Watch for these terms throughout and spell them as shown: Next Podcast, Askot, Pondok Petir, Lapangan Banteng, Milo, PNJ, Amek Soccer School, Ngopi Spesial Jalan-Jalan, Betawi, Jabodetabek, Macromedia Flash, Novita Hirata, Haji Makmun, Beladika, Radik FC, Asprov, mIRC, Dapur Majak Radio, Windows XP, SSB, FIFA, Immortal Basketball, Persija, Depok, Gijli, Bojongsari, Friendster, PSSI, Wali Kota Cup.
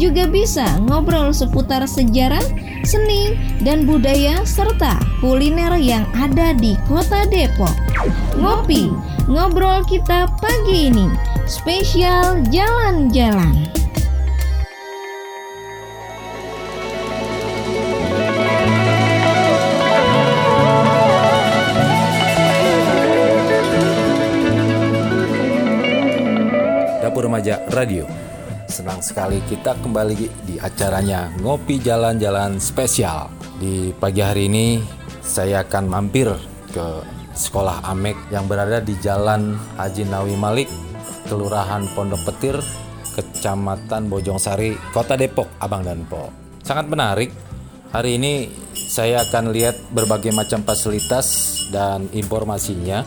juga bisa ngobrol seputar sejarah, seni, dan budaya serta kuliner yang ada di Kota Depok. Ngopi, ngobrol kita pagi ini, spesial jalan-jalan. Dapur Majak Radio. Senang sekali kita kembali di acaranya Ngopi Jalan-Jalan Spesial. Di pagi hari ini saya akan mampir ke Sekolah AMEK yang berada di Jalan Haji Nawawi Malik, Kelurahan Pondok Petir, Kecamatan Bojongsari, Kota Depok, Abang dan Po. Sangat menarik. Hari ini saya akan lihat berbagai macam fasilitas dan informasinya.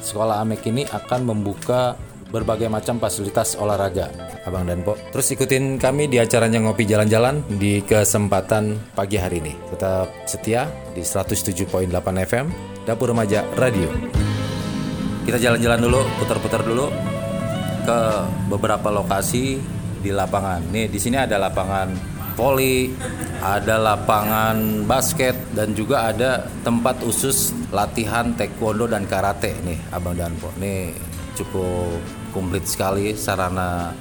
Sekolah AMEK ini akan membuka berbagai macam fasilitas olahraga, Abang dan Po. Terus ikutin kami di acaranya Ngopi Jalan-Jalan di kesempatan pagi hari ini. Tetap setia di 107.8 FM Dapur Majak Radio. Kita jalan-jalan dulu, putar-putar dulu ke beberapa lokasi di lapangan. Nih, di sini ada lapangan voli, ada lapangan basket, dan juga ada tempat khusus latihan taekwondo dan karate nih, Abang dan Po. Nih, cukup komplit sekali sarana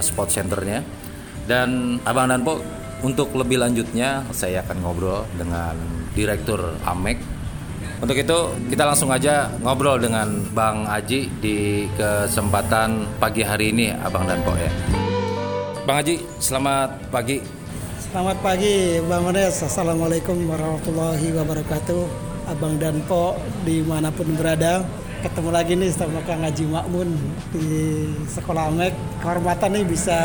sport centernya. Dan Abang dan Po, untuk lebih lanjutnya saya akan ngobrol dengan Direktur AMEK. Untuk itu kita langsung aja ngobrol dengan Bang Aji di kesempatan pagi hari ini, Abang dan Po ya. Bang Aji, selamat pagi. Selamat pagi Bang Menes. Assalamualaikum warahmatullahi wabarakatuh. Abang dan Po dimanapun berada, ketemu lagi nih sama Kang Haji Makmun di Sekolah AMEK. Kehormatan nih bisa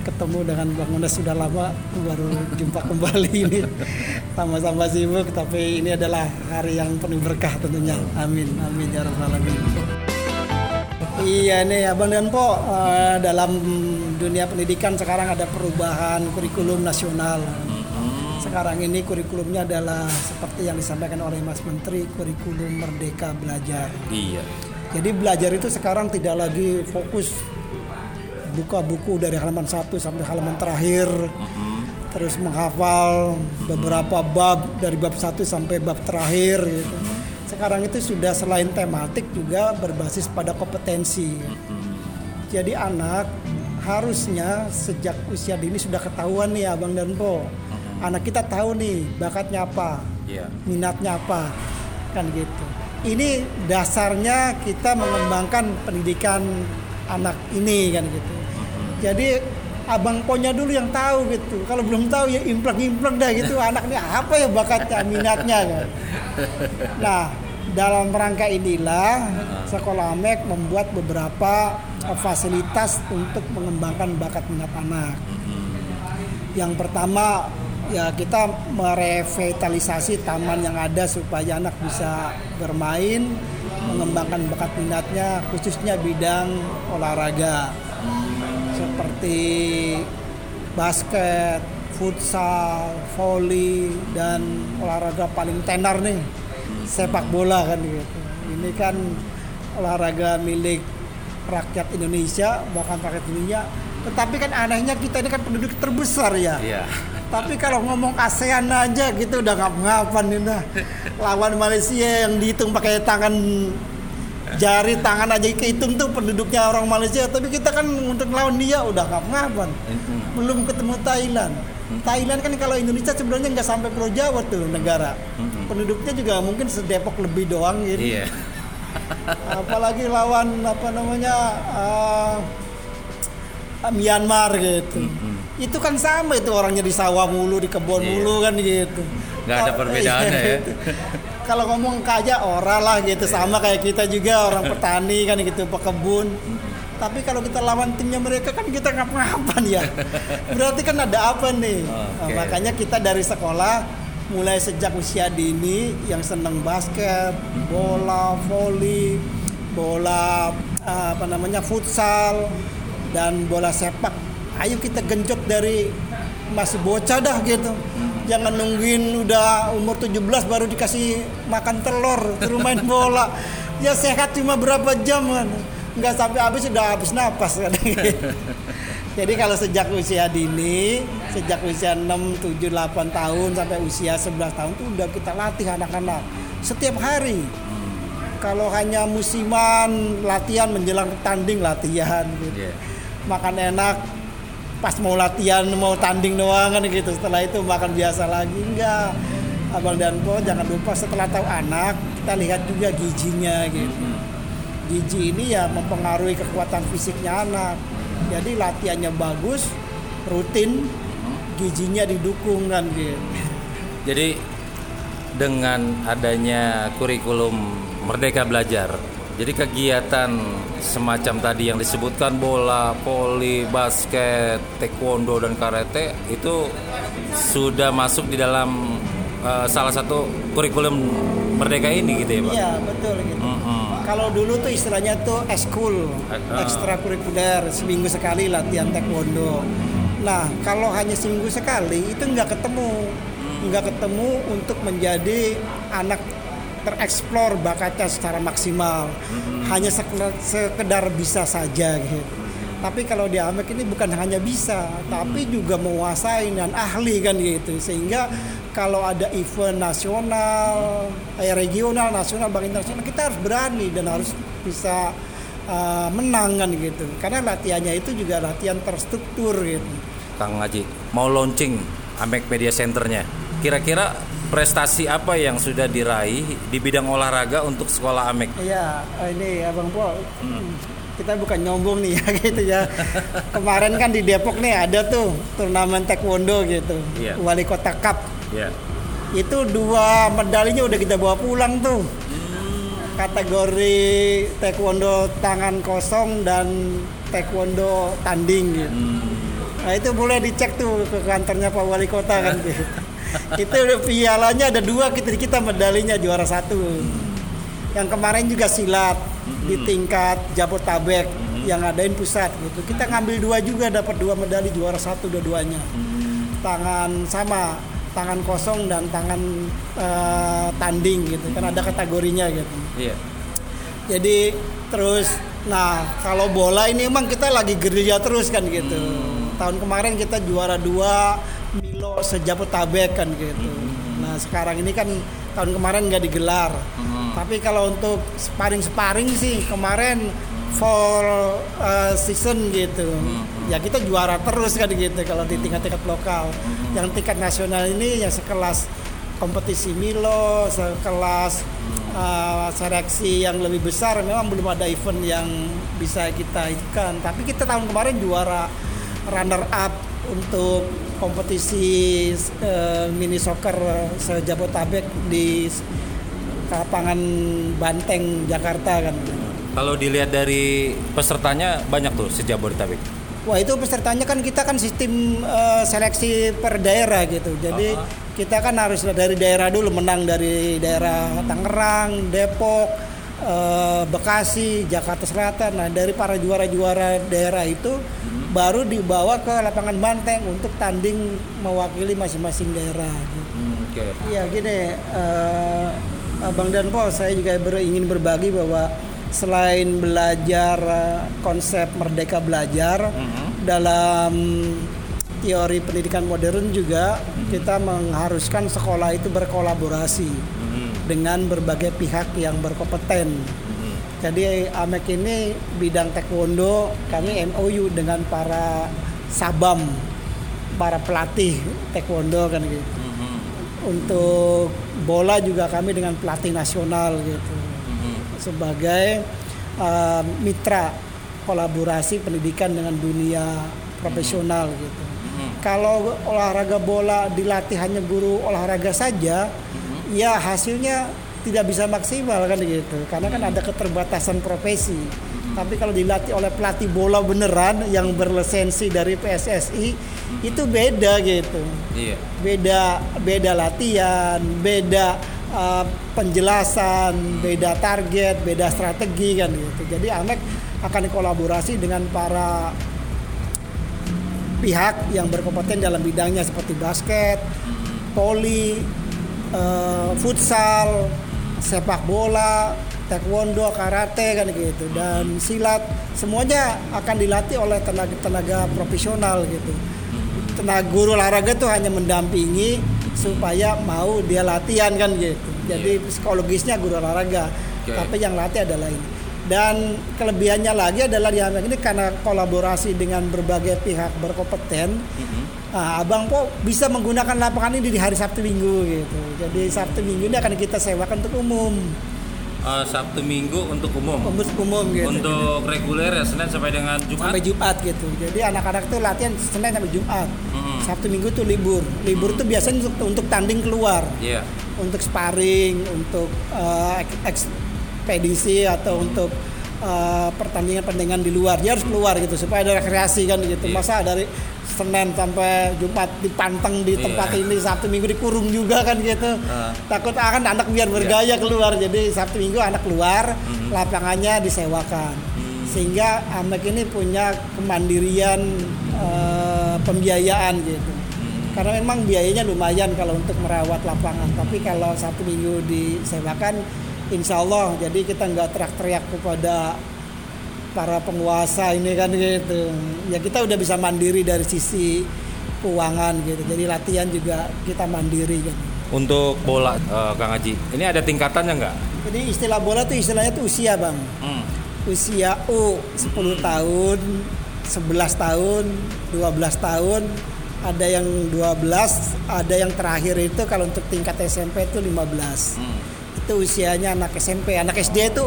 ketemu dengan Bang Menes, sudah lama baru jumpa kembali ini. Sama-sama sibuk, tapi ini adalah hari yang penuh berkah tentunya. Amin, amin ya rabbal alamin. Iya nih Abang dan Po, dalam dunia pendidikan sekarang ada perubahan kurikulum nasional. Sekarang ini kurikulumnya adalah seperti yang disampaikan oleh Mas Menteri, kurikulum Merdeka Belajar. Iya. Jadi belajar itu sekarang tidak lagi fokus buka buku dari halaman 1 sampai halaman terakhir, terus menghafal beberapa bab dari bab 1 sampai bab terakhir gitu. Sekarang itu sudah selain tematik juga berbasis pada kompetensi. Jadi anak harusnya sejak usia dini sudah ketahuan nih Abang dan Po. Anak kita tahu nih bakatnya apa, minatnya apa, kan gitu. Ini dasarnya kita mengembangkan pendidikan anak ini kan gitu. Jadi Abang Po-nya dulu yang tahu gitu. Kalau belum tahu ya implek-implek dah gitu. Anak ini apa ya bakatnya, minatnya kan. Nah, dalam rangka inilah Sekolah AMEK membuat beberapa fasilitas untuk mengembangkan bakat minat anak. Yang pertama, ya kita merevitalisasi taman yang ada supaya anak bisa bermain, mengembangkan bakat minatnya khususnya bidang olahraga seperti basket, futsal, voli, dan olahraga paling tenar nih sepak bola kan gitu. Ini kan olahraga milik rakyat Indonesia, bahkan rakyat dunia. Tetapi kan anehnya kita ini kan penduduk terbesar ya. Iya. Tapi kalau ngomong ASEAN aja gitu udah ngap-ngapan nih dah. Lawan Malaysia yang dihitung pakai tangan, jari tangan aja kehitung tuh penduduknya orang Malaysia. Tapi kita kan untuk lawan dia udah ngap-ngapan. Belum ketemu Thailand. Thailand kan kalau Indonesia sebenarnya nggak sampai Pulau Jawa tuh negara. Penduduknya juga mungkin sedepok lebih doang gitu. Iya. Apalagi lawan Myanmar gitu. Itu kan sama, itu orangnya di sawah mulu, di kebun mulu kan gitu. Nggak ada perbedaannya ya. Kalau ngomong kaya orang lah gitu, sama kayak kita juga orang petani kan gitu, pekebun. Tapi kalau kita lawan timnya mereka kan kita ngap-ngapan ya. Berarti kan ada apa nih. Makanya kita dari sekolah mulai sejak usia dini yang seneng basket, bola voli, bola futsal dan bola sepak. Ayo kita genjot dari masih bocah dah gitu. Jangan nungguin udah umur 17 baru dikasih makan telur, terus main bola. Ya sehat cuma berapa jam kan. Enggak sampai habis sudah habis napas kan. Jadi kalau sejak usia dini, sejak usia 6, 7, 8 tahun sampai usia 11 tahun itu udah kita latih anak-anak setiap hari. Kalau hanya musiman latihan menjelang tanding latihan gitu. Yeah. Makan enak pas mau latihan mau tanding doang kan gitu. Setelah itu makan biasa lagi enggak. Abang dan Po jangan lupa setelah tahu anak kita lihat juga gizinya gitu. Gizi ini ya mempengaruhi kekuatan fisiknya anak. Jadi latihannya bagus, rutin, gizinya didukung kan gitu. Jadi dengan adanya kurikulum Merdeka Belajar. Jadi kegiatan semacam tadi yang disebutkan bola, voli, basket, taekwondo dan karate itu sudah masuk di dalam salah satu kurikulum Merdeka ini gitu ya, Pak? Iya, betul gitu. Mm-hmm. Kalau dulu tuh istilahnya tuh eskul, ekstrakurikuler, seminggu sekali latihan taekwondo. Nah, kalau hanya seminggu sekali itu nggak ketemu untuk menjadi anak tereksplor bakatnya secara maksimal, hanya sekedar bisa saja gitu. Tapi kalau di AMEK ini bukan hanya bisa, tapi juga menguasai dan ahli kan gitu. Sehingga kalau ada event nasional, regional, nasional, bahkan internasional, kita harus berani dan harus bisa menang kan gitu. Karena latihannya itu juga latihan terstruktur gitu. Kang Haji, mau launching AMEK Media Centernya, kira-kira prestasi apa yang sudah diraih di bidang olahraga untuk sekolah AMEK? Iya, ini Abang Pol, kita bukan nyombong nih ya gitu ya. Kemarin kan di Depok nih ada tuh turnamen taekwondo gitu, yeah. Wali Kota Cup. Yeah. Itu 2 medalinya udah kita bawa pulang tuh. Kategori taekwondo tangan kosong dan taekwondo tanding gitu. Nah itu boleh dicek tuh ke kantornya Pak Wali Kota kan gitu. Itu pialanya ada 2, kita medalinya juara 1. Yang kemarin juga silat di tingkat Jabodetabek yang ngadain pusat gitu. Kita ngambil 2 juga, dapat 2 medali juara 1 dua-duanya. Tangan kosong dan tangan tanding gitu. Kan ada kategorinya gitu. Iya. Jadi terus nah kalau bola ini emang kita lagi gerilya terus kan gitu. Tahun kemarin kita juara 2 Milo se-Jabodetabek kan gitu. Nah sekarang ini kan tahun kemarin nggak digelar. Tapi kalau untuk sparring sih kemarin full season gitu. Ya kita juara terus kan gitu kalau di tingkat-tingkat lokal. Yang tingkat nasional ini yang sekelas kompetisi Milo, sekelas seleksi yang lebih besar memang belum ada event yang bisa kita ikutan. Tapi kita tahun kemarin juara runner up untuk kompetisi mini soccer se-Jabodetabek di Lapangan Banteng Jakarta kan. Kalau dilihat dari pesertanya banyak tuh se-Jabodetabek. Wah itu pesertanya kan kita kan sistem seleksi per daerah gitu. Jadi kita kan harus dari daerah dulu, menang dari daerah Tangerang, Depok, Bekasi, Jakarta Selatan. Nah dari para juara-juara daerah itu baru dibawa ke Lapangan Banteng untuk tanding mewakili masing-masing daerah. Oke. Iya gini, Abang dan Po, saya juga ingin berbagi bahwa selain belajar konsep Merdeka Belajar dalam teori pendidikan modern juga kita mengharuskan sekolah itu berkolaborasi dengan berbagai pihak yang berkompeten. Jadi AMEK ini bidang taekwondo kami MOU dengan para sabam, para pelatih taekwondo kan gitu. Untuk bola juga kami dengan pelatih nasional gitu. Sebagai mitra kolaborasi pendidikan dengan dunia profesional gitu. Kalau olahraga bola dilatih hanya guru olahraga saja, ya hasilnya tidak bisa maksimal kan gitu, karena kan ada keterbatasan profesi. Tapi kalau dilatih oleh pelatih bola beneran yang berlisensi dari PSSI itu beda gitu. Iya. Beda latihan, beda penjelasan, beda target, beda strategi kan gitu. Jadi Amek akan kolaborasi dengan para pihak yang berkompeten dalam bidangnya seperti basket, voli, futsal, sepak bola, taekwondo, karate kan gitu, dan silat, semuanya akan dilatih oleh tenaga profesional gitu. Tenaga guru olahraga tuh hanya mendampingi supaya mau dia latihan kan gitu. Jadi psikologisnya guru olahraga, tapi yang latih adalah ini. Dan kelebihannya lagi adalah di Amek ini karena kolaborasi dengan berbagai pihak berkompeten. Nah, Abang Po bisa menggunakan lapangan ini di hari Sabtu Minggu gitu. Jadi Sabtu Minggu ini akan kita sewakan untuk umum. Sabtu Minggu untuk umum. Gitu. Untuk reguler ya Senin sampai dengan Jumat. Sampai Jumat gitu. Jadi anak-anak tuh latihan Senin sampai Jumat. Sabtu Minggu tuh libur. Libur tuh biasanya untuk tanding keluar. Iya. Yeah. Untuk sparring, untuk ekspedisi atau untuk pertandingan di luar. Dia harus keluar gitu supaya ada rekreasi kan gitu. Yeah. Masa dari Senin sampai Jumat dipanteng di tempat ini, Sabtu Minggu dikurung juga kan gitu. Takut akan anak biar bergaya keluar. Jadi Sabtu Minggu anak keluar, lapangannya disewakan. Sehingga Amek ini punya kemandirian pembiayaan gitu. Karena memang biayanya lumayan kalau untuk merawat lapangan. Tapi kalau Sabtu Minggu disewakan, Insya Allah, jadi kita nggak teriak-teriak kepada para penguasa ini kan gitu. Ya kita udah bisa mandiri dari sisi keuangan gitu. Jadi latihan juga kita mandiri gitu. Untuk bola, Kang Haji, ini ada tingkatannya nggak? Jadi istilah bola tuh istilahnya tuh usia, Bang. Usia U 10 tahun, 11 tahun, 12 tahun, ada yang 12, ada yang terakhir itu kalau untuk tingkat SMP itu 15. Itu usianya anak SMP, anak SD itu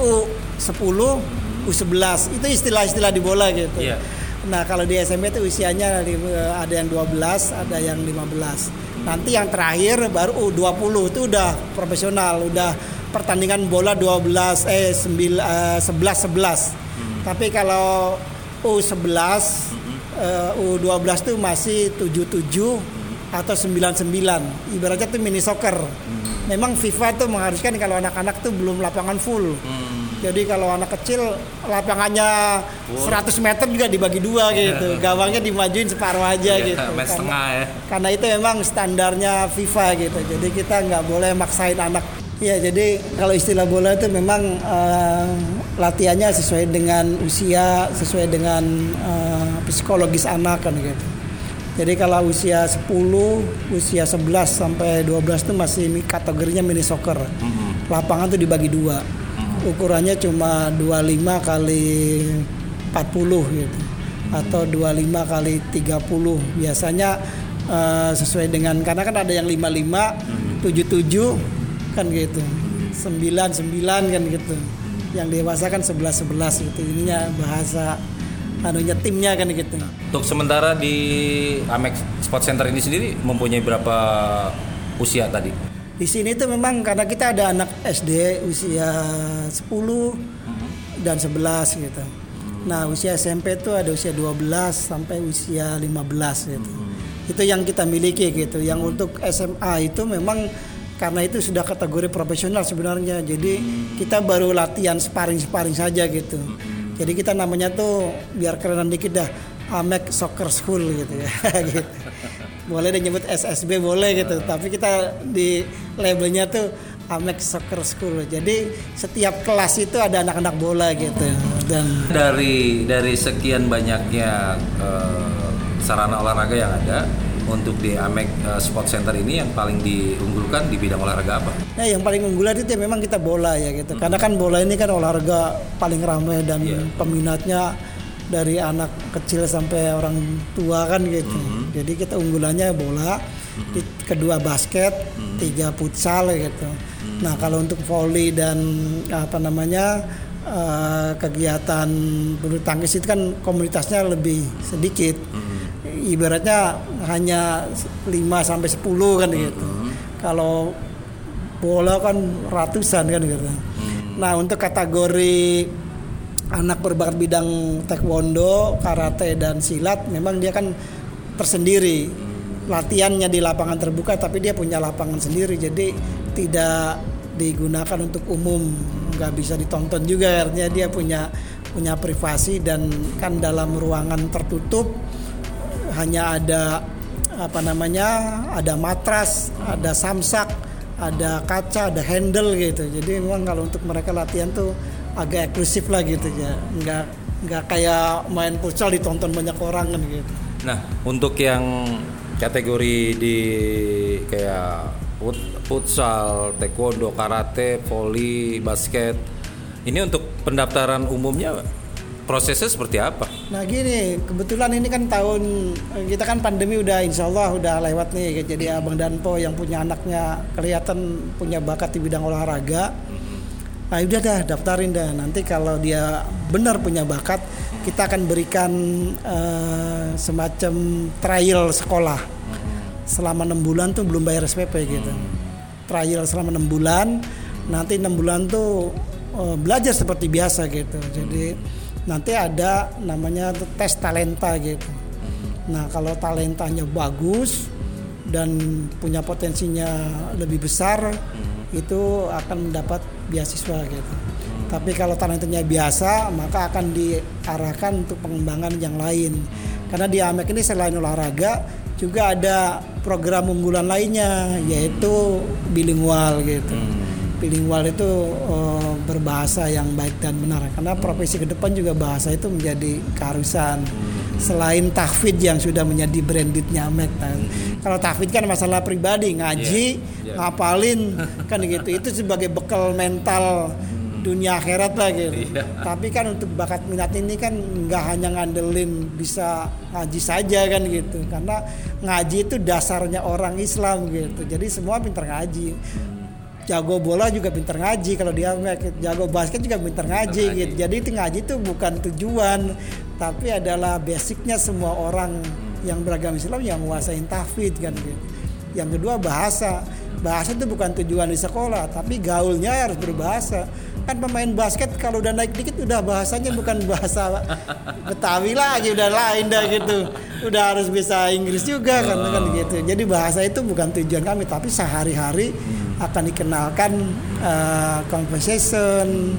U10, U11. Itu istilah-istilah di bola gitu. Yeah. Nah, kalau di SMP itu usianya ada yang 12, ada yang 15. Nanti yang terakhir baru U20 itu udah profesional, udah pertandingan bola 11-11. Tapi kalau U11, U12 itu masih 77 atau 99. Ibaratnya itu mini soccer. Memang FIFA tuh mengharuskan kalau anak-anak tuh belum lapangan full. Jadi kalau anak kecil lapangannya 100 meter juga dibagi dua gitu. Gawangnya dimajuin separuh aja gitu. Karena itu memang standarnya FIFA gitu. Jadi kita nggak boleh maksain anak. Ya, jadi kalau istilah bola itu memang latihannya sesuai dengan usia, sesuai dengan psikologis anak kan gitu. Jadi kalau usia 10, usia 11 sampai 12 itu masih kategorinya mini soccer. Lapangan itu dibagi dua. Ukurannya cuma 25x40 gitu. Atau 25x30. Biasanya sesuai dengan, karena kan ada yang 55, 77 kan gitu. 99 kan gitu. Yang dewasa kan 11-11 gitu. Ininya bahasa timnya kan gitu. Untuk sementara di Amek Sport Center ini sendiri mempunyai berapa usia tadi? Di sini tuh memang karena kita ada anak SD usia 10 dan 11 gitu. Nah, usia SMP tuh ada usia 12 sampai usia 15 gitu. Itu yang kita miliki gitu. Yang untuk SMA itu memang karena itu sudah kategori profesional sebenarnya. Jadi kita baru latihan sparring saja gitu. Jadi kita namanya tuh biar kerenan dikit dah, Amek Soccer School gitu ya. Boleh nyebut SSB boleh gitu, tapi kita di labelnya tuh Amek Soccer School. Jadi setiap kelas itu ada anak-anak bola gitu. Dan dari sekian banyaknya sarana olahraga yang ada untuk di Amek Sport Center ini, yang paling diunggulkan di bidang olahraga apa? Nah, yang paling unggulan itu memang kita bola ya gitu. Karena kan bola ini kan olahraga paling ramai dan peminatnya dari anak kecil sampai orang tua kan gitu. Jadi kita unggulannya bola, kedua basket, tiga futsal gitu. Nah, kalau untuk voli dan kegiatan bulu tangkis itu kan komunitasnya lebih sedikit. Ibaratnya hanya 5-10 kan gitu. Kalau bola kan ratusan kan gitu. Nah, untuk kategori anak berbakat bidang taekwondo, karate dan silat, memang dia kan tersendiri. Latihannya di lapangan terbuka, tapi dia punya lapangan sendiri, jadi tidak digunakan untuk umum, nggak bisa ditonton juga, artinya dia punya privasi, dan kan dalam ruangan tertutup hanya ada matras, ada samsak, ada kaca, ada handle gitu. Jadi memang kalau untuk mereka latihan tuh agak eksklusif lah gitu ya, nggak kayak main futsal ditonton banyak orang kan gitu. Nah, untuk yang kategori di kayak futsal, taekwondo, karate, voli, basket, ini untuk pendaftaran umumnya prosesnya seperti apa? Nah gini, kebetulan ini kan tahun kita kan pandemi udah insya Allah udah lewat nih. Jadi Abang Danpo yang punya anaknya kelihatan punya bakat di bidang olahraga, nah udah dah daftarin dah. Nanti kalau dia benar punya bakat, kita akan berikan semacam trial sekolah selama 6 bulan tuh belum bayar SPP gitu. Trial selama 6 bulan, nanti 6 bulan tuh belajar seperti biasa gitu. Jadi nanti ada namanya tes talenta gitu. Nah kalau talentanya bagus dan punya potensinya lebih besar, itu akan mendapat beasiswa gitu. Tapi kalau talentanya biasa, maka akan diarahkan untuk pengembangan yang lain. Karena di AMEK ini selain olahraga juga ada program unggulan lainnya, yaitu bilingual gitu. Bilingual itu berbahasa yang baik dan benar, karena profesi ke depan juga bahasa itu menjadi keharusan. Selain tahfidz yang sudah menjadi brandednya AMEK, kalau tahfidz kan masalah pribadi, ngaji, ngapalin kan gitu, itu sebagai bekal mental dunia akhirat lah gitu. Tapi kan untuk bakat minat ini kan nggak hanya ngandelin bisa ngaji saja kan gitu, karena ngaji itu dasarnya orang Islam gitu. Jadi semua pintar ngaji. Jago bola juga pintar ngaji kalau dia, jago basket juga pintar ngaji gitu. Jadi itu ngaji itu bukan tujuan, tapi adalah basicnya semua orang yang beragama Islam yang menguasain tahfidz kan gitu. Yang kedua bahasa. Bahasa itu bukan tujuan di sekolah, tapi gaulnya harus berbahasa. Kan pemain basket kalau udah naik dikit udah bahasanya bukan bahasa Betawi lagi, udah lain dah gitu. Udah harus bisa Inggris juga kan gitu. Jadi bahasa itu bukan tujuan kami, tapi sehari-hari akan dikenalkan conversation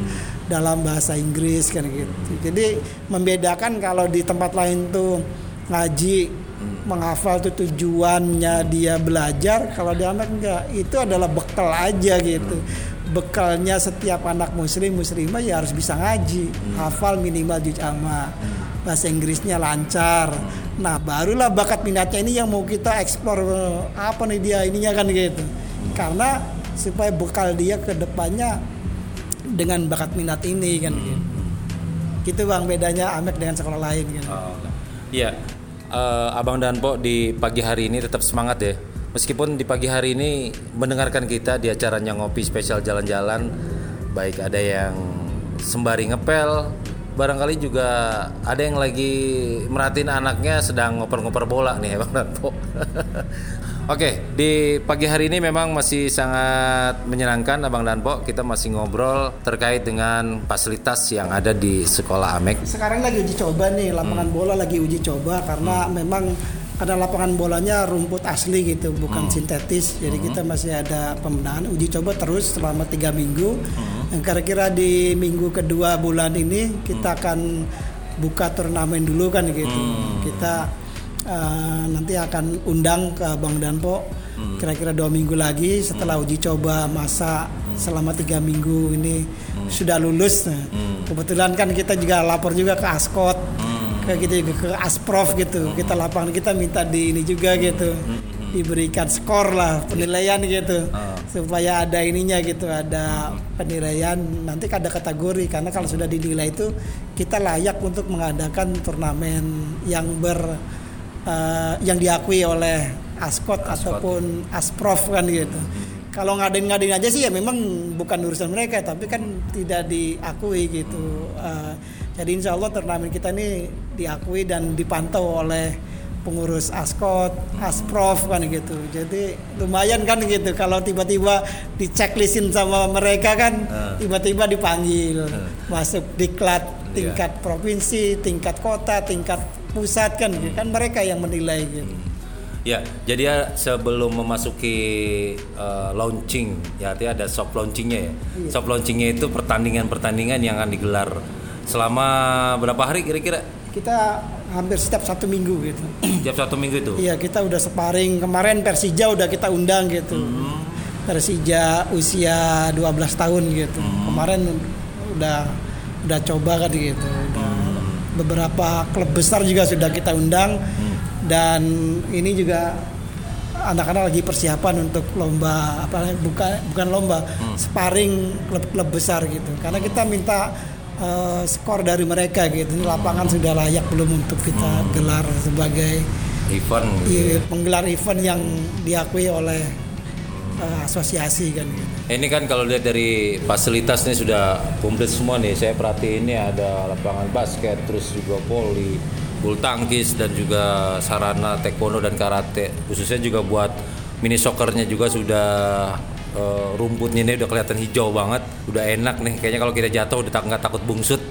dalam bahasa Inggris kan gitu. Jadi membedakan kalau di tempat lain tuh ngaji, menghafal itu tujuannya dia belajar, kalau di AMEK enggak, itu adalah bekal aja gitu. Bekalnya setiap anak muslim muslimah ya harus bisa ngaji, hafal minimal juz amma, bahasa Inggrisnya lancar. Nah barulah bakat minatnya ini yang mau kita eksplor, apa nih dia ininya kan gitu, karena supaya bekal dia ke depannya dengan bakat minat ini kan gitu. Gitu bang bedanya AMEK dengan sekolah lain kan. Iya. Abang dan Pok di pagi hari ini tetap semangat ya. Meskipun di pagi hari ini mendengarkan kita di acaranya Ngopi Spesial Jalan-Jalan, baik ada yang sembari ngepel, barangkali juga ada yang lagi merhatiin anaknya sedang ngoper-ngoper bola nih Abang dan Pok. Oke, di pagi hari ini memang masih sangat menyenangkan Abang Danpo. Kita masih ngobrol terkait dengan fasilitas yang ada di sekolah AMEK. Sekarang lagi uji coba nih, lapangan bola lagi uji coba, karena memang karena lapangan bolanya rumput asli gitu, bukan sintetis. Jadi kita masih ada pembenahan, uji coba terus selama 3 minggu. Kira-kira di minggu kedua bulan ini kita akan buka turnamen dulu kan gitu. Kita nanti akan undang ke Bang Danpo kira-kira 2 minggu lagi setelah uji coba masa selama 3 minggu ini sudah lulus. Kebetulan kan kita juga lapor juga ke Askot, ke Asprov gitu. Kita lapangan kita minta di ini juga gitu, diberikan skor lah, penilaian gitu, supaya ada ininya gitu, ada penilaian, nanti ada kategori. Karena kalau sudah dinilai itu kita layak untuk mengadakan turnamen yang yang diakui oleh Askot ataupun Asprov kan gitu. Kalau ngadain aja sih ya memang bukan urusan mereka, tapi kan tidak diakui gitu. Jadi insya Allah turnamen kita ini diakui dan dipantau oleh pengurus Askot, Asprov kan gitu. Jadi lumayan kan gitu, kalau tiba-tiba diceklisten sama mereka kan, tiba-tiba dipanggil masuk diklat tingkat provinsi, tingkat kota, tingkat pusat kan, kan mereka yang menilai gitu. Ya, jadi sebelum memasuki launching, ya artinya ada soft launchingnya ya. Iya. Soft launchingnya itu pertandingan-pertandingan yang akan digelar selama berapa hari kira-kira? Kita hampir setiap 1 minggu gitu. Setiap 1 minggu itu? Iya, kita udah sparring. Kemarin Persija udah kita undang gitu. Persija usia 12 tahun gitu. Kemarin udah coba kan gitu. Beberapa klub besar juga sudah kita undang. Dan ini juga anak-anak lagi persiapan untuk lomba apa, bukan lomba, sparring klub-klub besar gitu. Karena kita minta skor dari mereka gitu. Ini lapangan sudah layak belum untuk kita gelar sebagai event, penggelar event yang diakui oleh asosiasi kan. Ini kan kalau lihat dari fasilitasnya sudah komplit semua nih. Saya perhatiin ini ada lapangan basket, terus juga voli, bulu tangkis, dan juga sarana taekwondo dan karate. Khususnya juga buat mini soccernya juga sudah rumputnya ini udah kelihatan hijau banget, udah enak nih. Kayaknya kalau kita jatuh udah nggak takut bungsut,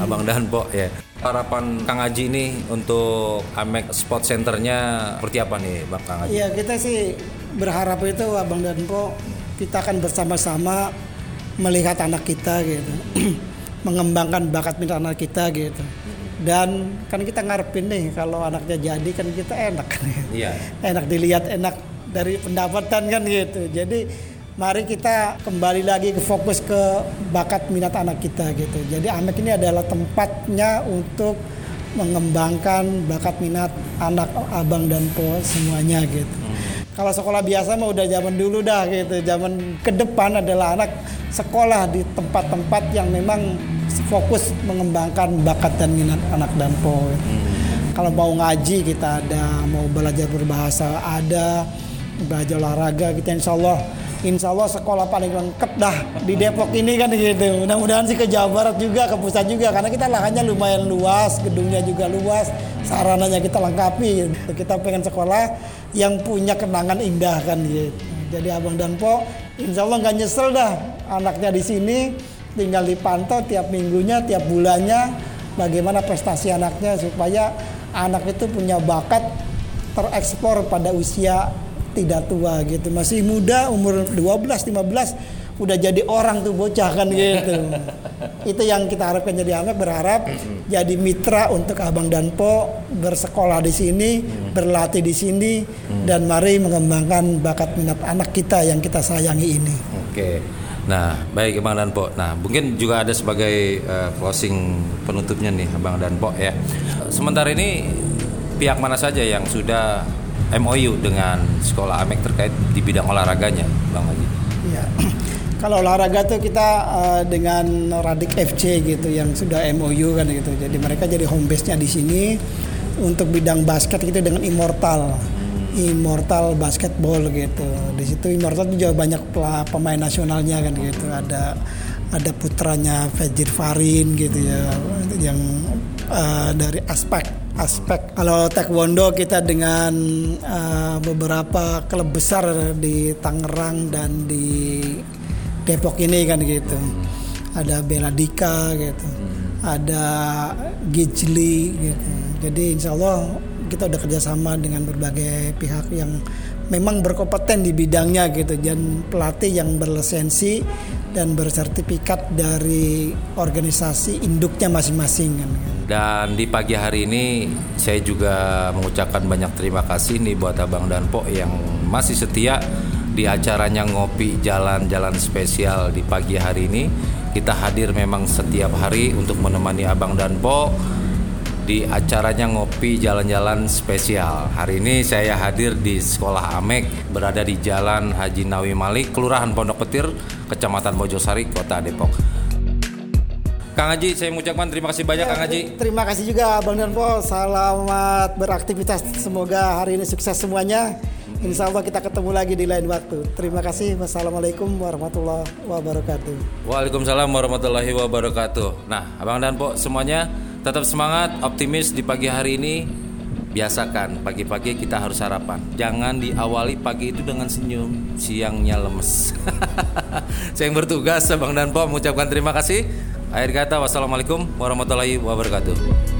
Abang dan Po ya. Harapan Kang Haji nih untuk Amek Sport Centernya seperti apa nih, Bang Kang Haji? Iya, kita sih berharap itu Abang dan Po kita akan bersama-sama melihat anak kita gitu, mengembangkan bakat minat anak kita gitu. Dan kan kita ngarepin nih kalau anaknya jadi kan kita enak iya. Enak dilihat, enak dari pendapatan kan gitu. Jadi mari kita kembali lagi ke fokus ke bakat minat anak kita gitu. Jadi Amek ini adalah tempatnya untuk mengembangkan bakat minat anak Abang dan Po semuanya gitu. Kalau sekolah biasa mah udah zaman dulu dah gitu. Zaman ke depan adalah anak sekolah di tempat-tempat yang memang fokus mengembangkan bakat dan minat anak dan Po. Kalau mau ngaji kita ada, mau belajar berbahasa ada, belajar olahraga kita gitu. Insya Allah sekolah paling lengkap dah di Depok ini kan gitu. Mudah-mudahan sih ke Jawa Barat juga, ke pusat juga, karena kita lahannya lumayan luas, gedungnya juga luas, sarananya kita lengkapi gitu. Kita pengen sekolah yang punya kenangan indah kan gitu. Jadi Abang dan Po insya Allah gak nyesel dah anaknya di sini. Tinggal dipantau tiap minggunya, tiap bulannya, bagaimana prestasi anaknya supaya anak itu punya bakat tereksplor pada usia tidak tua gitu. Masih muda, umur 12, 15, udah jadi orang tuh bocah kan gitu. Itu yang kita harapkan. Jadi Amek berharap jadi mitra untuk Abang dan Po, bersekolah di sini, berlatih di sini, dan mari mengembangkan bakat minat anak kita yang kita sayangi ini. Oke. Nah, baik Abang dan Po. Nah, mungkin juga ada sebagai closing penutupnya nih Abang dan Po ya. Sementara ini pihak mana saja yang sudah MOU dengan sekolah Amek terkait di bidang olahraganya, Bang Haji? Iya. Kalau olahraga tuh kita dengan Radik FC gitu yang sudah MOU kan gitu. Jadi mereka jadi home base-nya di sini. Untuk bidang basket kita dengan Immortal Basketball gitu. Di situ Immortal itu juga banyak pemain nasionalnya kan gitu. Ada putranya Fajir Farin gitu ya, yang dari aspek. Kalau taekwondo kita dengan beberapa klub besar di Tangerang dan di Depok ini kan gitu. Ada Beladika gitu. Ada Gijli gitu. Jadi insya Allah kita udah kerjasama dengan berbagai pihak yang memang berkompeten di bidangnya gitu, dan pelatih yang berlisensi dan bersertifikat dari organisasi induknya masing-masing kan. Dan di pagi hari ini saya juga mengucapkan banyak terima kasih nih buat Abang dan Po yang masih setia di acaranya Ngopi Jalan-Jalan Spesial di pagi hari ini. Kita hadir memang setiap hari untuk menemani Abang dan Po di acaranya Ngopi Jalan-Jalan Spesial. Hari ini saya hadir di Sekolah Amek, berada di Jalan Haji Nawi Malik, Kelurahan Pondok Petir, Kecamatan Mojosari, Kota Depok. Kang Haji, saya mengucapkan terima kasih banyak Kang Haji. Terima kasih juga Bang dan Po. Selamat beraktivitas. Semoga hari ini sukses semuanya. Insya Allah kita ketemu lagi di lain waktu. Terima kasih. Wassalamualaikum warahmatullahi wabarakatuh. Waalaikumsalam warahmatullahi wabarakatuh. Nah, Abang dan Po semuanya, tetap semangat, optimis di pagi hari ini. Biasakan, pagi-pagi kita harus sarapan. Jangan diawali pagi itu dengan senyum, siangnya lemes. Saya yang bertugas, Bang dan Po, mengucapkan terima kasih. Akhir kata, wassalamualaikum warahmatullahi wabarakatuh.